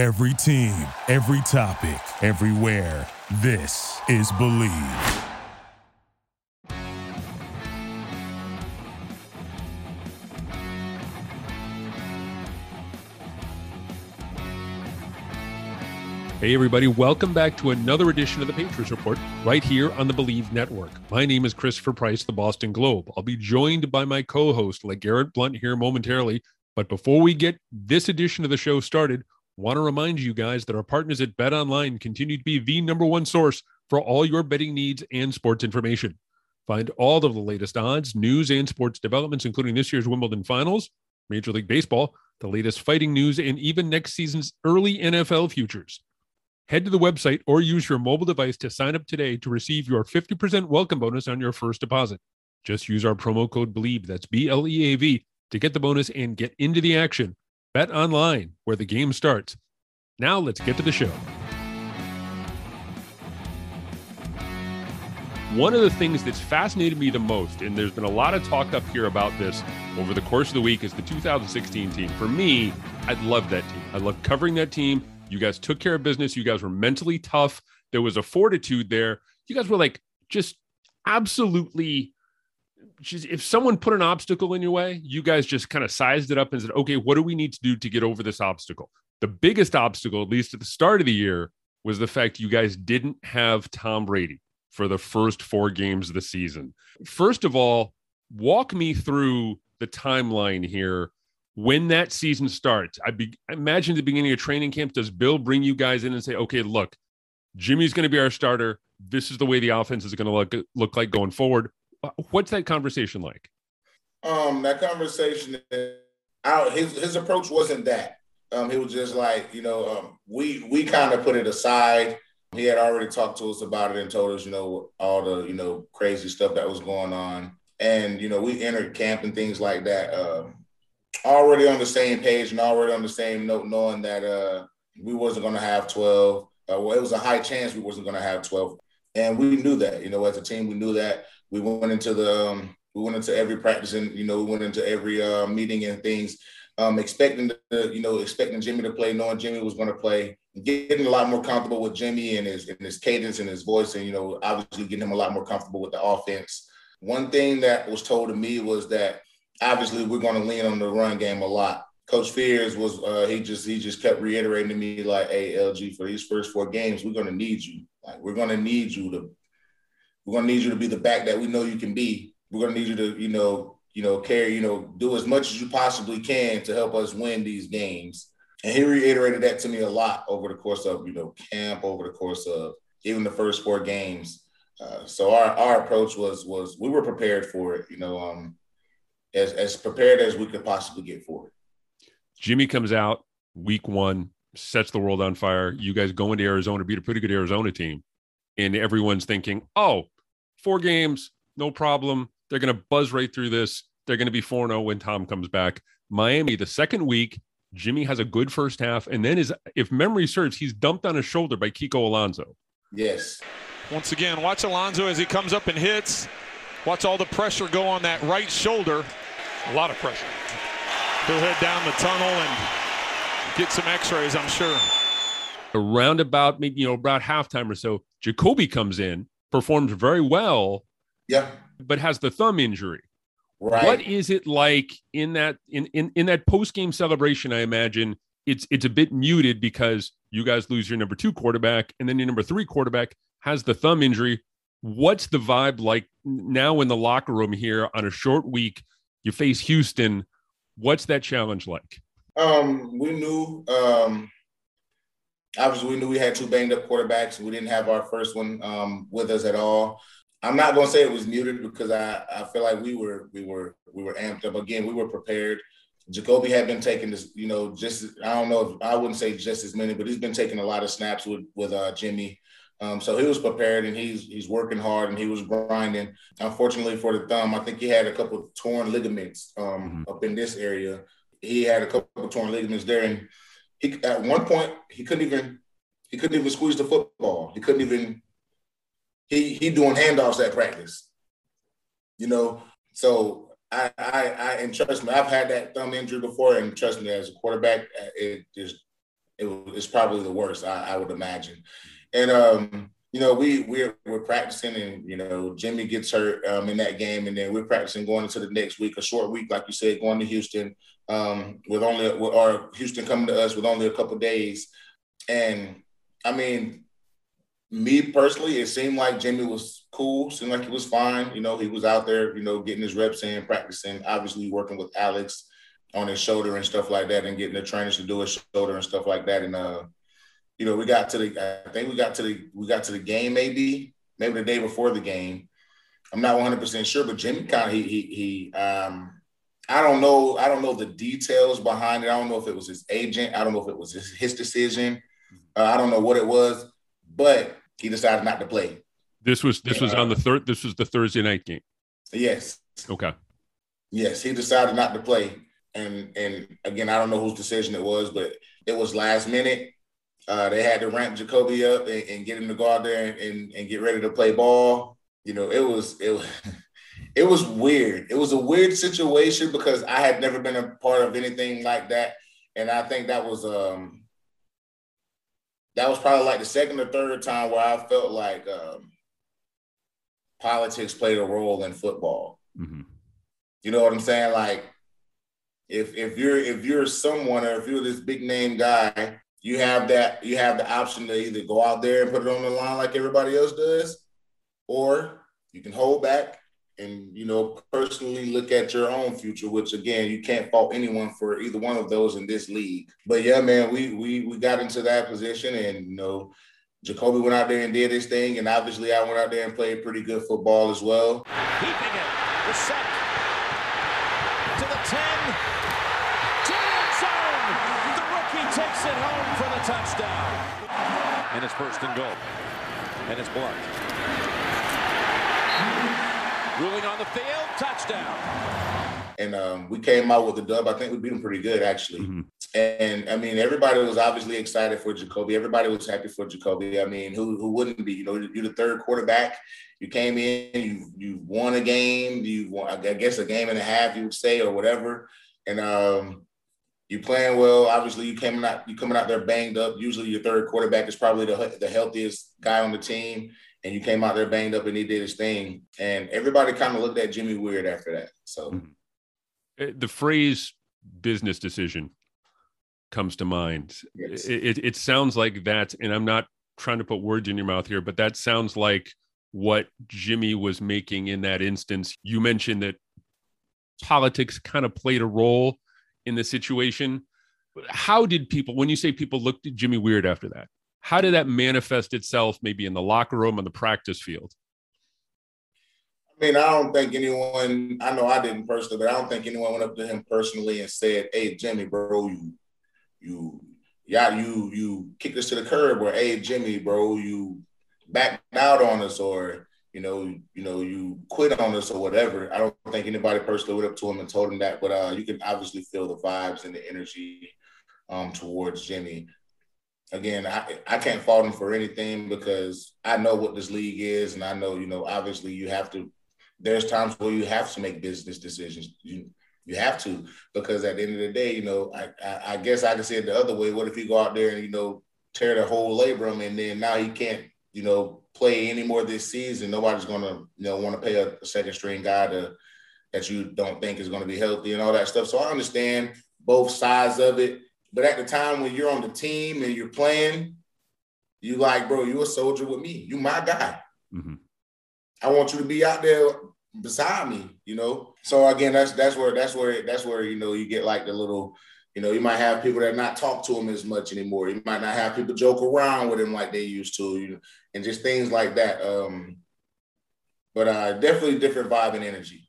Every team, every topic, everywhere. This is Bleav. Hey everybody, welcome back to another edition of the Patriots Report right here on the Bleav Network. My name is Christopher Price, the Boston Globe. I'll be joined by my co-host LeGarrette Blount here momentarily. But before we get this edition of the show started, want to remind you guys that our partners at Bet Online continue to be the number one source for all your betting needs and sports information. Find all of the latest odds, news, and sports developments, including this year's Wimbledon Finals, Major League Baseball, the latest fighting news, and even next season's early NFL futures. Head to the website or use your mobile device to sign up today to receive your 50% welcome bonus on your first deposit. Just use our promo code BLEAV, that's B-L-E-A-V, to get the bonus and get into the action. Bet online, where the game starts. Now let's get to the show. One of the things that's fascinated me the most, and there's been a lot of talk up here about this over the course of the week, is the 2016 team. For me, I love that team. I love covering that team. You guys took care of business. You guys were mentally tough. There was a fortitude there. You guys were like just absolutely, if someone put an obstacle in your way, you guys just kind of sized it up and said, okay, what do we need to do to get over this obstacle? The biggest obstacle, at least at the start of the year, was the fact you guys didn't have Tom Brady for the first four games of the season. First of all, walk me through the timeline here. When that season starts, I imagine the beginning of training camp, does Bill bring you guys in and say, okay, look, Jimmy's going to be our starter. This is the way the offense is going to look like going forward. What's that conversation like? That conversation, his approach wasn't that. He was just like, we kind of put it aside. He had already talked to us about it and told us, all the, crazy stuff that was going on. And, we entered camp and things like that. Already on the same page and already on the same note, knowing that we wasn't going to have 12. It was a high chance we wasn't going to have 12. And we knew that, as a team, we knew that. We went into every practice and, we went into every meeting and things, expecting Jimmy to play, knowing Jimmy was going to play, getting a lot more comfortable with Jimmy and his cadence and his voice and, obviously getting him a lot more comfortable with the offense. One thing that was told to me was that, obviously, we're going to lean on the run game a lot. Coach Fears was he just kept reiterating to me like, "Hey, LG, for these first four games, we're going to need you. Like, we're going to need you to be the back that we know you can be. We're going to need you to, carry, do as much as you possibly can to help us win these games." And he reiterated that to me a lot over the course of camp, over the course of even the first four games. So our approach was we were prepared for it, As prepared as we could possibly get for it. Jimmy comes out week one, sets the world on fire. You guys go into Arizona, beat a pretty good Arizona team. And everyone's thinking, oh, four games, no problem. They're going to buzz right through this. They're going to be 4-0 when Tom comes back. Miami, the second week, Jimmy has a good first half. And then, if memory serves, he's dumped on his shoulder by Kiko Alonso. Yes. Once again, watch Alonso as he comes up and hits. Watch all the pressure go on that right shoulder. A lot of pressure. He'll head down the tunnel and get some x-rays, I'm sure. Around about, about halftime or so, Jacoby comes in, performs very well, yeah, but has the thumb injury. Right. What is it like in that in that post-game celebration? I imagine it's a bit muted because you guys lose your number two quarterback, and then your number three quarterback has the thumb injury. What's the vibe like now in the locker room here on a short week? You face Houston. What's that challenge like? We knew, obviously, we had two banged-up quarterbacks. We didn't have our first one with us at all. I'm not going to say it was muted because I feel like we were amped up. Again, we were prepared. Jacoby had been taking this, I wouldn't say just as many, but he's been taking a lot of snaps with Jimmy. So he was prepared, and he's working hard, and he was grinding. Unfortunately for the thumb, I think he had a couple of torn ligaments up in this area. He had a couple of torn ligaments there, and at one point he couldn't even squeeze the football. He couldn't even he doing handoffs at practice, So I and trust me, I've had that thumb injury before, and trust me, as a quarterback, it just it was is probably the worst, I would imagine. And, you know, we're practicing and, you know, Jimmy gets hurt in that game. And then we're practicing going into the next week, a short week, like you said, going to Houston Houston coming to us with only a couple of days. And I mean, me personally, it seemed like Jimmy was cool, seemed like he was fine. You know, he was out there, you know, getting his reps in, practicing, obviously working with Alex on his shoulder and stuff like that and getting the trainers to do his shoulder and stuff like that. And, you know, we got to the game maybe the day before the game. I'm not 100% sure, but Jimmy kind of, he I don't know the details behind it. I don't know if it was his agent. I don't know if it was his decision. I don't know what it was, but he decided not to play. This was the Thursday night game. Yes. Okay. Yes, he decided not to play. And again, I don't know whose decision it was, but it was last minute. They had to ramp Jacoby up and get him to go out there and get ready to play ball. You know, it was weird. It was a weird situation because I had never been a part of anything like that. And I think that was probably like the second or third time where I felt like politics played a role in football. Mm-hmm. You know what I'm saying? Like if you're someone or if you're this big name guy, you have the option to either go out there and put it on the line like everybody else does, or you can hold back and, you know, personally look at your own future, which again, you can't fault anyone for either one of those in this league. But yeah, man, we got into that position and, you know, Jacoby went out there and did his thing. And obviously I went out there and played pretty good football as well. Keeping it, the sack to the 10, to the end zone. The rookie takes it home for the touchdown. And it's first and goal. And it's blocked. Ruling on the field, touchdown. And we came out with the dub. I think we beat them pretty good, actually. Mm-hmm. And, I mean, everybody was obviously excited for Jacoby. Everybody was happy for Jacoby. I mean, who wouldn't be? You know, you're the third quarterback. You came in. You won a game. You won, I guess, a game and a half, you would say, or whatever. And you're playing well. Obviously, you coming out there banged up. Usually your third quarterback is probably the healthiest guy on the team. And you came out there banged up and he did his thing. And everybody kind of looked at Jimmy weird after that. So the phrase business decision comes to mind. Yes. It sounds like that. And I'm not trying to put words in your mouth here, but that sounds like what Jimmy was making in that instance. You mentioned that politics kind of played a role in the situation. How did people, when you say people looked at Jimmy weird after that, how did that manifest itself maybe in the locker room on the practice field? I mean, I don't think anyone, I know I didn't personally, but I don't think anyone went up to him personally and said, hey, Jimmy, bro, you kicked us to the curb, or hey, Jimmy, bro, you backed out on us, or, you know, you quit on us or whatever. I don't think anybody personally went up to him and told him that, but you can obviously feel the vibes and the energy towards Jimmy. Again, I can't fault him for anything because I know what this league is, and I know, you know, obviously you have to – there's times where you have to make business decisions. You have to, because at the end of the day, you know, I guess I could say it the other way. What if you go out there and, you know, tear the whole labrum and then now he can't, you know, play anymore this season? Nobody's going to, you know, want to pay a second-string guy that you don't think is going to be healthy and all that stuff. So I understand both sides of it. But at the time when you're on the team and you're playing, you like, bro, you a soldier with me. You my guy. Mm-hmm. I want you to be out there beside me, you know. So again, that's where you know you get like the little, you know, you might have people that not talk to him as much anymore. You might not have people joke around with him like they used to, you know, and just things like that. But definitely different vibe and energy.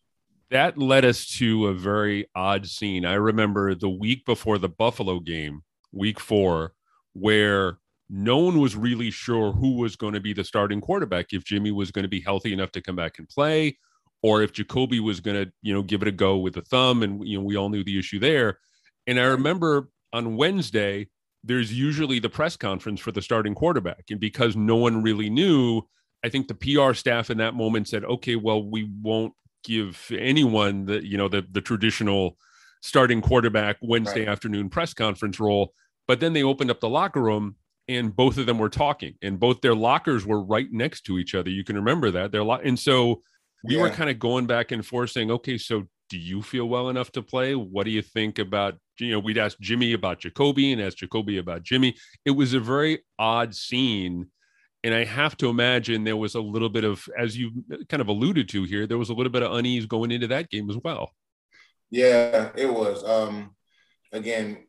That led us to a very odd scene. I remember the week before the Buffalo game, week 4, where no one was really sure who was going to be the starting quarterback, if Jimmy was going to be healthy enough to come back and play, or if Jacoby was going to, you know, give it a go with the thumb. And, you know, we all knew the issue there. And I remember on Wednesday, there's usually the press conference for the starting quarterback. And because no one really knew, I think the PR staff in that moment said, okay, well, we won't give anyone the, you know, the traditional starting quarterback Wednesday afternoon press conference role, But then they opened up the locker room and both of them were talking, and both their lockers were right next to each other. You can remember that. And so we were kind of going back and forth saying, okay, so do you feel well enough to play? What do you think about, you know, we'd ask Jimmy about Jacoby and ask Jacoby about Jimmy. It was a very odd scene. And I have to imagine there was a little bit of, as you kind of alluded to here, there was a little bit of unease going into that game as well. Yeah, it was. Again,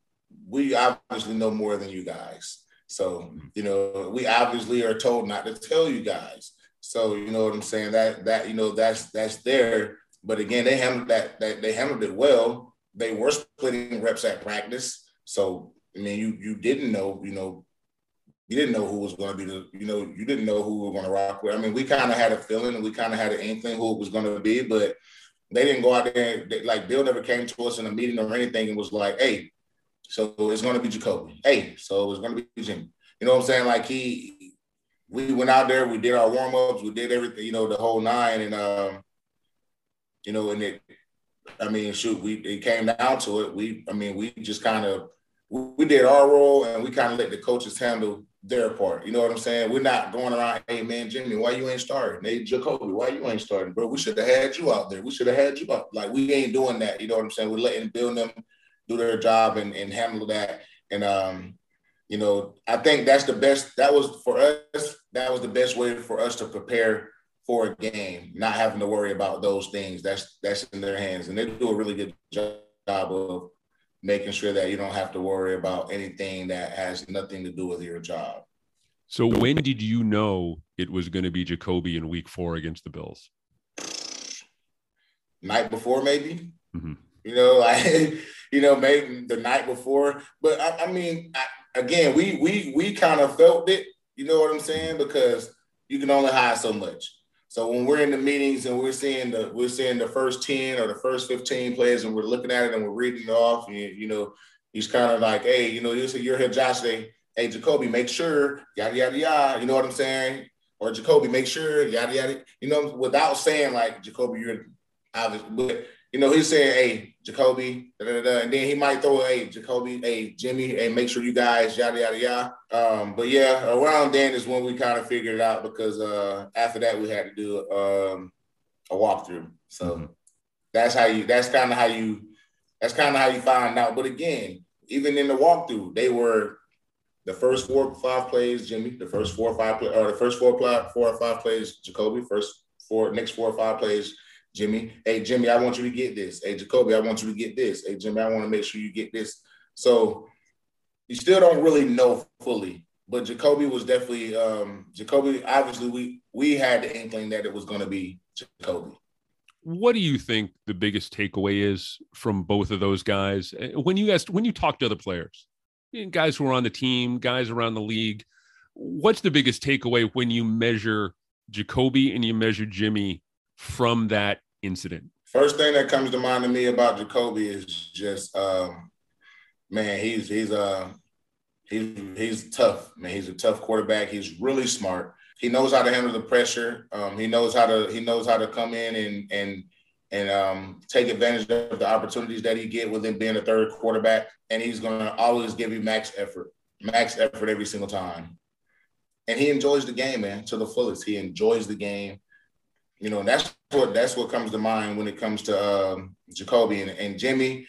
we obviously know more than you guys. So, you know, we obviously are told not to tell you guys. So, you know what I'm saying? That you know, that's there. But again, they handled that they handled it well. They were splitting reps at practice. So, I mean, you didn't know, you didn't know who was going to be you didn't know who we were going to rock with. I mean, we kind of had a feeling and we kind of had an inkling who it was going to be, but they didn't go out there. Like, Bill never came to us in a meeting or anything and was like, hey, so it's going to be Jacoby. Hey, so it's going to be Jimmy. You know what I'm saying? Like, we went out there, we did our warm-ups, we did everything, the whole nine. And, it came down to it. We just kind of, we did our role and we kind of let the coaches handle their part. You know what I'm saying? We're not going around, hey, man, Jimmy, why you ain't starting? Hey, Jacoby, why you ain't starting? Bro, we should have had you out there. We should have had you up. Like, we ain't doing that. You know what I'm saying? We're letting Bill and them do their job and handle that. And, I think that's the best. That was the best way for us to prepare for a game, not having to worry about those things. That's in their hands. And they do a really good job of making sure that you don't have to worry about anything that has nothing to do with your job. So when did you know it was going to be Jacoby in week 4 against the Bills? Night before, maybe. Mm-hmm. Maybe the night before. But I mean, we kind of felt it. You know what I'm saying? Because you can only hide so much. So when we're in the meetings and we're seeing the first 10 or the first 15 players and we're looking at it and we're reading it off, and he's kind of like, hey, you're here, Josh, today. Hey, Jacoby, make sure, yada, yada, yada, you know what I'm saying? Or Jacoby, make sure, yada, yada, without saying like, Jacoby, you're obvious, but he's saying, hey, Jacoby, da, da, da, and then he might throw, hey, Jacoby, hey, Jimmy, hey, make sure you guys, yada, yada, yada. But yeah, around then is when we kind of figured it out, because after that we had to do a walkthrough. So mm-hmm. That's kind of how you find out. But again, even in the walkthrough, they were the first 4 or 5 plays, Jimmy. The first 4 or 5 play, or the first 4 or 5 plays, Jacoby. Next 4 or 5 plays, Jimmy. Hey, Jimmy, I want you to get this. Hey, Jacoby, I want you to get this. Hey, Jimmy, I want to make sure you get this. So you still don't really know fully, but Jacoby was definitely Jacoby. Obviously, we had the inkling that it was going to be Jacoby. What do you think the biggest takeaway is from both of those guys? When you talk to other players, guys who are on the team, guys around the league, what's the biggest takeaway when you measure Jacoby and you measure Jimmy from that incident? First thing that comes to mind to me about Jacoby is just, man, he's tough. Man, he's a tough quarterback. He's really smart. He knows how to handle the pressure. He knows how to come in and take advantage of the opportunities that he get with him being a third quarterback. And he's gonna always give you max effort every single time. And he enjoys the game, man, to the fullest. He enjoys the game. That's what comes to mind when it comes to Jacoby and Jimmy.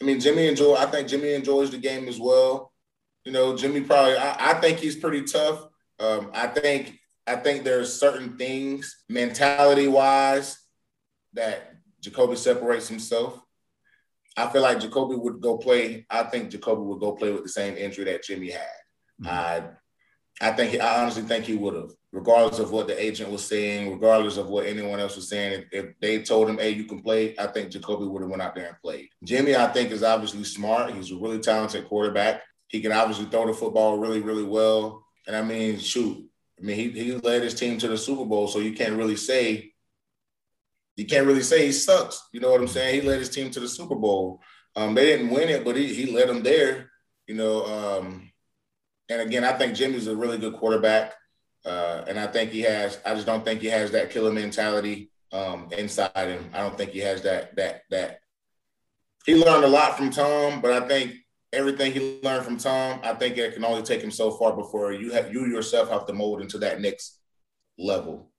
I mean, I think Jimmy enjoys the game as well. Jimmy probably. I think he's pretty tough. I think there's certain things mentality-wise that Jacoby separates himself. I feel like Jacoby would go play. I think Jacoby would go play with the same injury that Jimmy had. Mm-hmm. I honestly think he would have, regardless of what the agent was saying, regardless of what anyone else was saying. If they told him, hey, you can play, I think Jacoby would have went out there and played. Jimmy, I think, is obviously smart. He's a really talented quarterback. He can obviously throw the football really, really well. And he led his team to the Super Bowl, so you can't really say he sucks. You know what I'm saying? He led his team to the Super Bowl. They didn't win it, but he led them there, And again, I think Jimmy's a really good quarterback, and I just don't think he has that killer mentality inside him. I don't think he has that. He learned a lot from Tom, but I think everything he learned from Tom, I think it can only take him so far before you yourself have to mold into that next level.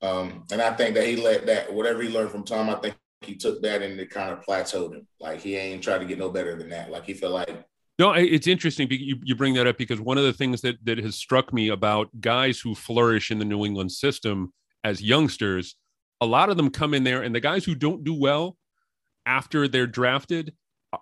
And I think that he let that, whatever he learned from Tom, I think he took that and it kind of plateaued him. Like he ain't tried to get no better than that. Like he felt like. No, it's interesting. You bring that up because one of the things that has struck me about guys who flourish in the New England system as youngsters, a lot of them come in there and the guys who don't do well after they're drafted,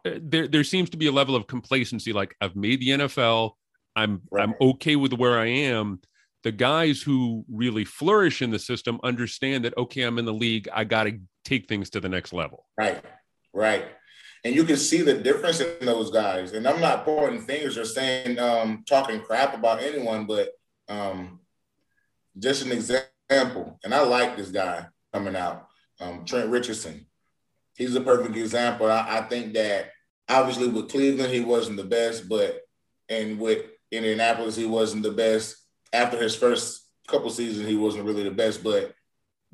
there seems to be a level of complacency. Like I've made the NFL. I'm okay with where I am. The guys who really flourish in the system understand that, okay, I'm in the league. I got to take things to the next level. Right. And you can see the difference in those guys. And I'm not pointing fingers or saying, talking crap about anyone, but just an example. And I like this guy coming out, Trent Richardson. He's a perfect example. I think that obviously with Cleveland, he wasn't the best, and with Indianapolis, he wasn't the best. After his first couple seasons, he wasn't really the best. But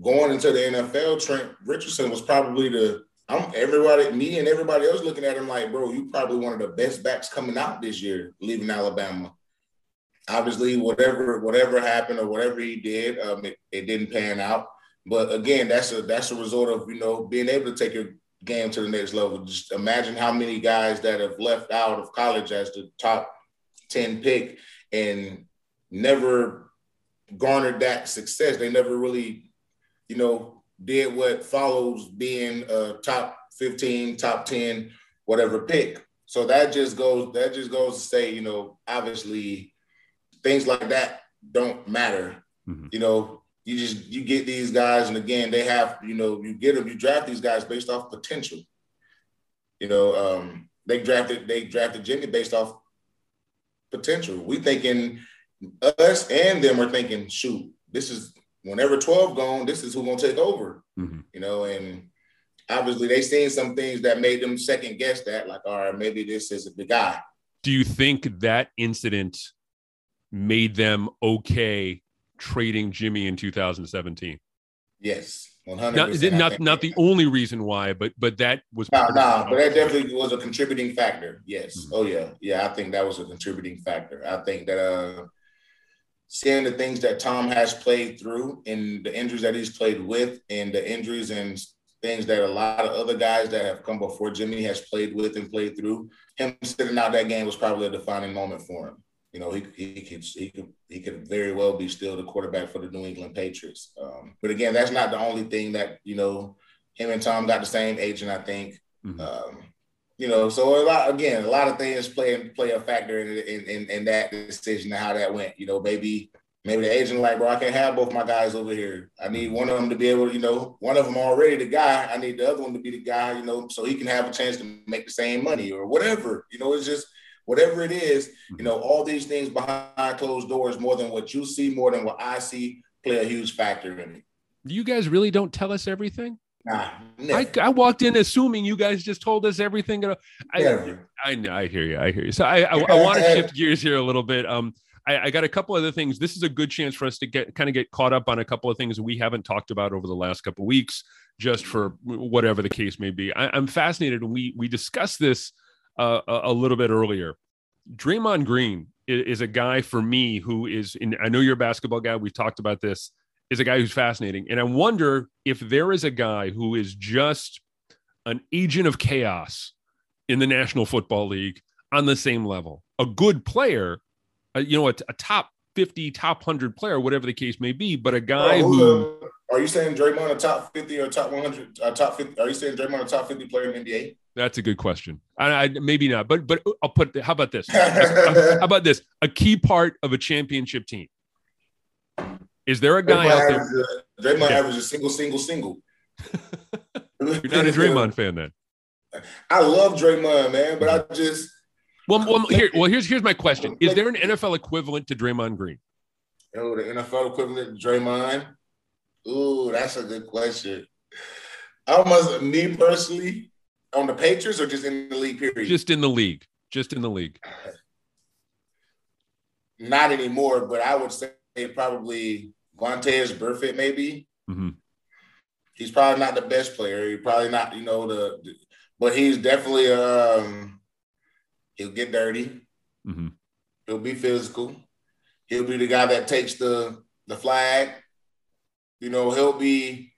going into the NFL, Trent Richardson was probably me and everybody else looking at him like, bro, you probably one of the best backs coming out this year, leaving Alabama. Obviously, whatever happened or whatever he did, it didn't pan out. But again, that's a result of, being able to take your game to the next level. Just imagine how many guys that have left out of college as the top 10 pick and never garnered that success. They never really, did what follows being a top 15, top 10, whatever pick. So that just goes to say, obviously things like that don't matter. Mm-hmm. You get these guys. And again, they have, you draft these guys based off potential. They drafted Jimmy based off potential. We thinking, us and them are thinking, shoot, this is, whenever 12 gone, this is who's going to take over, mm-hmm. And obviously they seen some things that made them second guess that, like, all right, maybe this isn't the guy. Do you think that incident made them okay trading Jimmy in 2017? Yes, 100%. Not the only reason why, but that was. No, but that definitely was a contributing factor. Yes. Mm-hmm. Oh, yeah. Yeah, I think that was a contributing factor. I think that seeing the things that Tom has played through and the injuries that he's played with and the injuries and things that a lot of other guys that have come before Jimmy has played with and played through, him sitting out that game was probably a defining moment for him. He could very well be still the quarterback for the New England Patriots. But again, that's not the only thing that, him and Tom got the same agent, I think. Mm-hmm. So a lot of things play a factor in that decision and how that went. Maybe the agent like, bro, I can't have both my guys over here. I need one of them to be able to, one of them already the guy. I need the other one to be the guy, so he can have a chance to make the same money or whatever. It's just whatever it is. All these things behind closed doors, more than what you see, more than what I see, play a huge factor in it. You guys really don't tell us everything? Nah, I walked in assuming you guys just told us everything. I hear you. So I want to shift gears here a little bit. I got a couple other things. This is a good chance for us to get caught up on a couple of things we haven't talked about over the last couple of weeks, just for whatever the case may be. I'm fascinated. We discussed this a little bit earlier. Draymond Green is a guy for me who is in. I know you're a basketball guy. We've talked about this. Is a guy who's fascinating. And I wonder if there is a guy who is just an agent of chaos in the National Football League on the same level, a good player, a top 50, top 100 player, whatever the case may be, but a guy who are you saying Draymond a top 50 or top 100, top 50? Are you saying Draymond a top 50 player in the NBA? That's a good question. I maybe not, but I'll put, how about this? How about this? A key part of a championship team. Is there a guy out there? Draymond average a single. You're not a Draymond fan, then. I love Draymond, man, but I just. Here's my question: is there an NFL equivalent to Draymond Green? Oh, the NFL equivalent to Draymond. Ooh, that's a good question. Me personally, on the Patriots or just in the league period? Just in the league. Not anymore, but I would say. It probably Vontaze Burfict, maybe. Mm-hmm. He's probably not the best player. He's probably not, but he's definitely He'll get dirty. Mm-hmm. He'll be physical. He'll be the guy that takes the flag. You know, he'll be,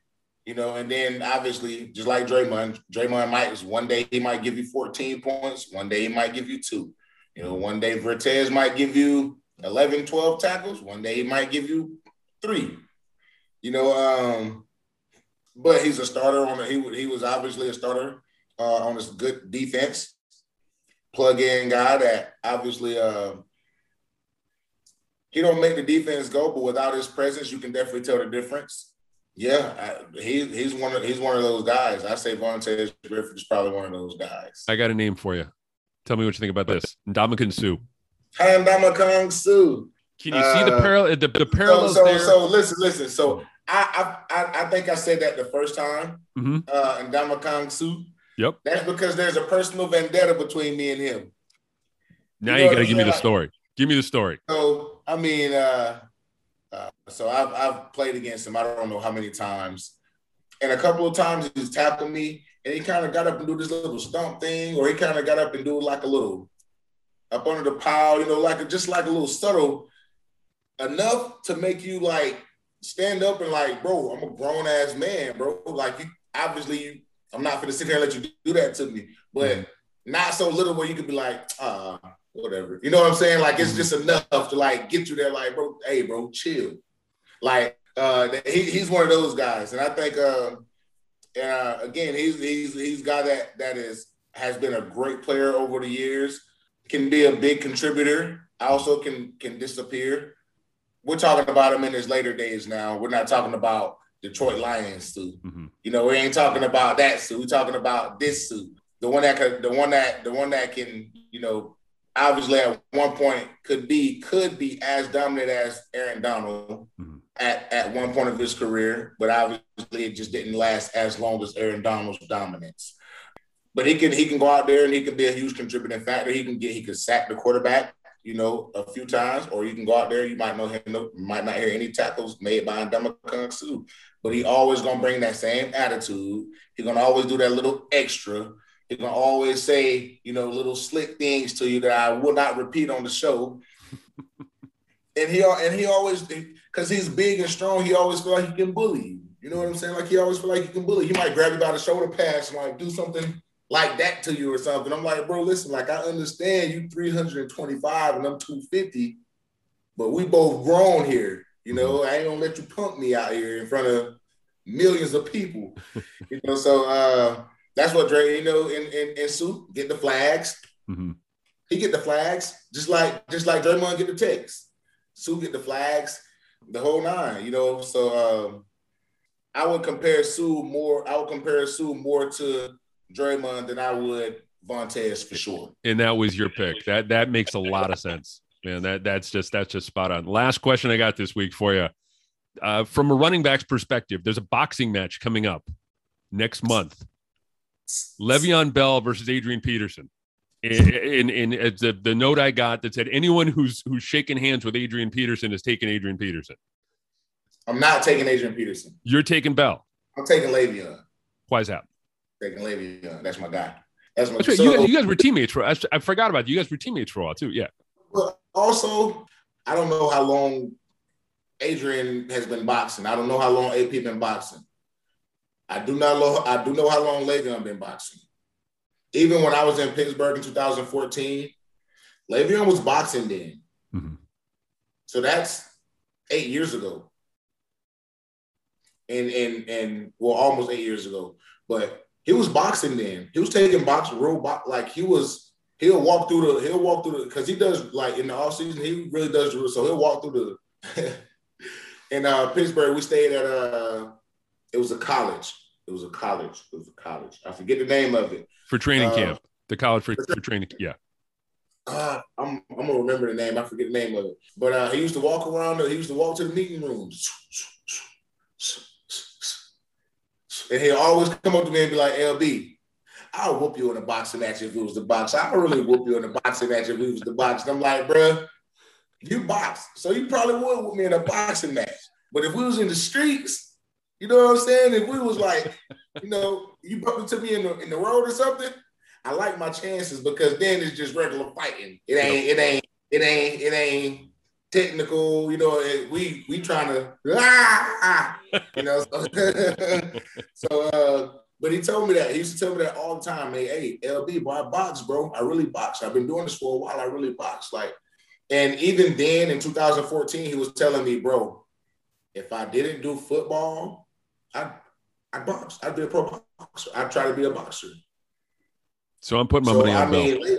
you know, and then obviously, just like Draymond might, one day he might give you 14 points. One day he might give you 2. You know, one day Vontaze might give you 11, 12 tackles. One day he might give you 3. You know, but he's a starter on he was obviously a starter on this good defense. Plug-in guy that obviously he don't make the defense go, but without his presence, you can definitely tell the difference. Yeah, he's one of those guys. I say Vontaze Burfict is probably one of those guys. I got a name for you. Tell me what you think about this. Ndamukong Suh. Hi, Ndamukong Suh. Can you see the parallels there? So listen. So I think I said that the first time. Mm-hmm. Ndamukong Suh. Yep. That's because there's a personal vendetta between me and him. Now you got to give me the story. Give me the story. So, I mean, so I've played against him. I don't know how many times. And a couple of times he's tackled me, and he kind of got up and do this little stomp thing, or he kind of got up and do like a little up under the pile, you know, like a little subtle enough to make you like stand up and like, bro, I'm a grown ass man, bro. Like, you obviously I'm not going to sit here and let you do that to me, but not so little where you could be like, whatever. You know what I'm saying? Like, it's just enough to, like, get you there, like, bro, hey, bro, chill. Like, he's one of those guys. And I think, again, he's a guy that has been a great player over the years, can be a big contributor, also can disappear. We're talking about him in his later days now. We're not talking about Detroit Lions Suh. Mm-hmm. You know, we ain't talking about that Suh. We're talking about this Suh. The one that can, you know, obviously at one point could be as dominant as Aaron Donald at one point of his career, but obviously it just didn't last as long as Aaron Donald's dominance. But he can go out there and he can be a huge contributing factor. He could sack the quarterback, you know, a few times, or you can go out there, you might know him, might not hear any tackles made by Ndamukong Suh. But he always going to bring that same attitude. He's going to always do that little extra. He's going to always say, you know, little slick things to you that I will not repeat on the show. and he always, because he's big and strong, he always feel like he can bully you. You know what I'm saying? Like, he always feel like he can bully. He might grab you by the shoulder pass and, like, do something like that to you or something. I'm like, bro, listen, like, I understand you 325 and I'm 250, but we both grown here. You know, I ain't gonna let you punk me out here in front of millions of people. You know, so that's what Dre, you know, and Suh get the flags. Mm-hmm. He get the flags, just like Draymond get the techs. Suh get the flags, the whole nine. You know, so I would compare Suh more to Draymond than I would Vontaze for sure. And that was your pick. That makes a lot of sense. Man, that's just spot on. Last question I got this week for you. From a running back's perspective, there's a boxing match coming up next month. Le'Veon Bell versus Adrian Peterson. And the note I got that said anyone who's shaking hands with Adrian Peterson is taking Adrian Peterson. I'm not taking Adrian Peterson. You're taking Bell. I'm taking Le'Veon. Why is that? Taking Le'Veon. That's my guy. That's my guy. You guys were teammates for us. I forgot about you. You guys were teammates for a while too. Yeah. But also, I don't know how long Adrian has been boxing. I don't know how long AP been boxing. I do know how long Le'Veon been boxing. Even when I was in Pittsburgh in 2014, Le'Veon was boxing then. Mm-hmm. So that's 8 years ago. And almost 8 years ago. But he was boxing then. He was taking boxing he'll walk through because he does, like, in the offseason, he really does. So he'll walk through the – in Pittsburgh, we stayed at it was a college. I forget the name of it. For training camp. The college for training camp. Yeah. I'm going to remember the name. I forget the name of it. But he used to walk around. He used to walk to the meeting rooms. And he'll always come up to me and be like, LB, I'll whoop you in a boxing match if it was the box. I'll really whoop you in a boxing match if it was the box. And I'm like, bruh, you box. So you probably would whoop me in a boxing match. But if we was in the streets, you know what I'm saying? If we was like, you know, you bumped into me in the road or something, I like my chances because then it's just regular fighting. It ain't technical, you know. We trying to, you know. But he told me that. He used to tell me that all the time. Man, hey, LB, boy, I box, bro. I really box. I've been doing this for a while. I really box. Like, and even then in 2014, he was telling me, bro, if I didn't do football, I box. I'd be a pro boxer. I'd try to be a boxer. So I'm putting my money on Bell.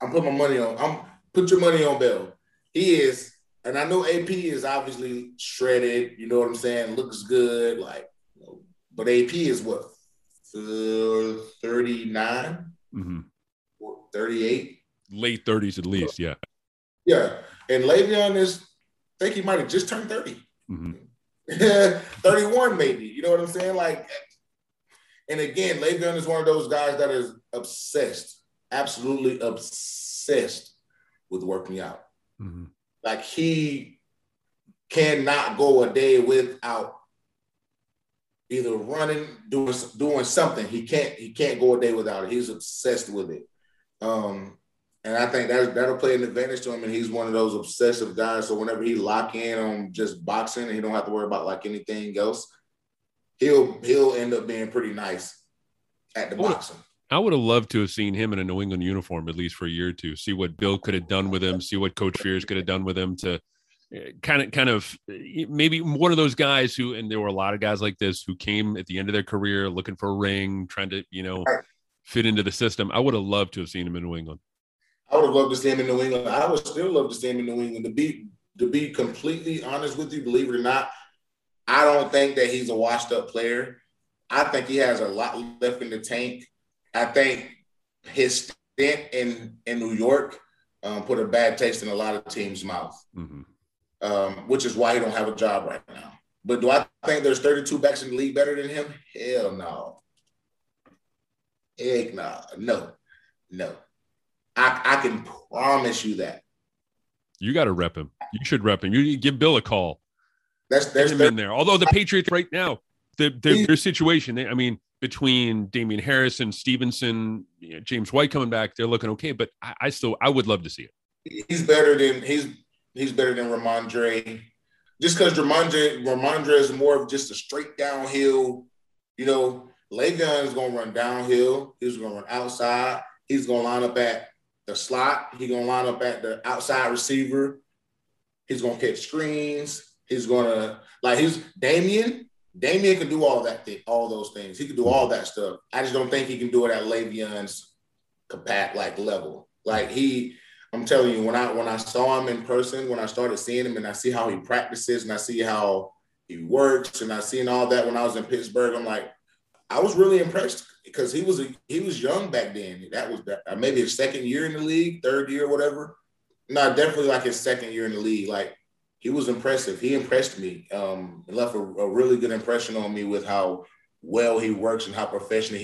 I'm putting my money on. Put your money on Bell. He is, and I know AP is obviously shredded. You know what I'm saying? Looks good, like. You know, but AP is what, 39, mm-hmm. 38, late 30s at least, yeah. Yeah, and Le'Veon is, I think he might have just turned 30, mm-hmm. 31 maybe. You know what I'm saying? Like, and again, Le'Veon is one of those guys that is obsessed, absolutely obsessed with working out. Mm-hmm. Like, he cannot go a day without either running, doing something. He can't go a day without it. He's obsessed with it, and I think that'll play an advantage to him. And he's one of those obsessive guys. So whenever he lock in on just boxing, and he don't have to worry about like anything else, he'll end up being pretty nice at the boxing. I would have loved to have seen him in a New England uniform, at least for a year or two, see what Bill could have done with him, see what Coach Fears could have done with him to kind of maybe one of those guys who, and there were a lot of guys like this who came at the end of their career looking for a ring, trying to, you know, fit into the system. I would have loved to have seen him in New England. I would have loved to see him in New England. I would still love to see him in New England. To be completely honest with you, Bleav it or not, I don't think that he's a washed up player. I think he has a lot left in the tank. I think his stint in New York put a bad taste in a lot of teams' mouths, mm-hmm. Which is why he don't have a job right now. But do I think there's 32 backs in the league better than him? Hell no. Heck no. No. I can promise you that. You got to rep him. You should rep him. You give Bill a call. There's him in there. Although the Patriots right now, their situation, between Damien Harris and Stevenson, James White coming back, they're looking okay. But I would love to see it. He's better than Rhamondre, just because Rhamondre is more of just a straight downhill. You know, Le'Veon is gonna run downhill. He's gonna run outside. He's gonna line up at the slot. He's gonna line up at the outside receiver. He's gonna catch screens. He's gonna Damien. Damien can do all those things. He can do all that stuff. I just don't think he can do it at Le'Veon's level. I'm telling you, when I saw him in person, when I started seeing him, and I see how he practices, and I see how he works, and I seen all that when I was in Pittsburgh, I'm like, I was really impressed because he was young back then. That was maybe his second year in the league, third year, whatever. No, definitely his second year in the league, He was impressive. He impressed me. Left a really good impression on me with how well he works and how professional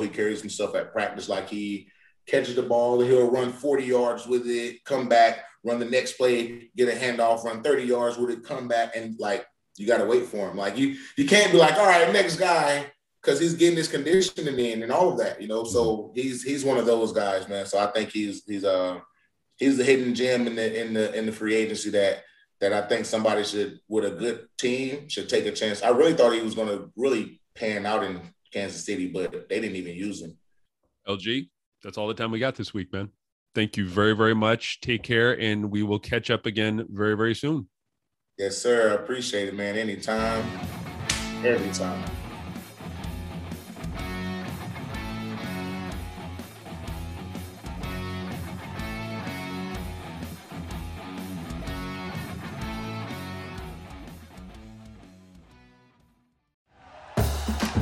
he carries himself at practice. Like, he catches the ball, he'll run 40 yards with it, come back, run the next play, get a handoff, run 30 yards with it, come back, and you got to wait for him. You can't be all right, next guy, because he's getting his conditioning in and all of that, you know. So he's one of those guys, man. So I think he's the hidden gem in the free agency that I think somebody with a good team should take a chance. I really thought he was going to really pan out in Kansas City, but they didn't even use him. LG, that's all the time we got this week, man. Thank you very, very much. Take care, and we will catch up again very, very soon. Yes, sir. I appreciate it, man. Anytime, every time.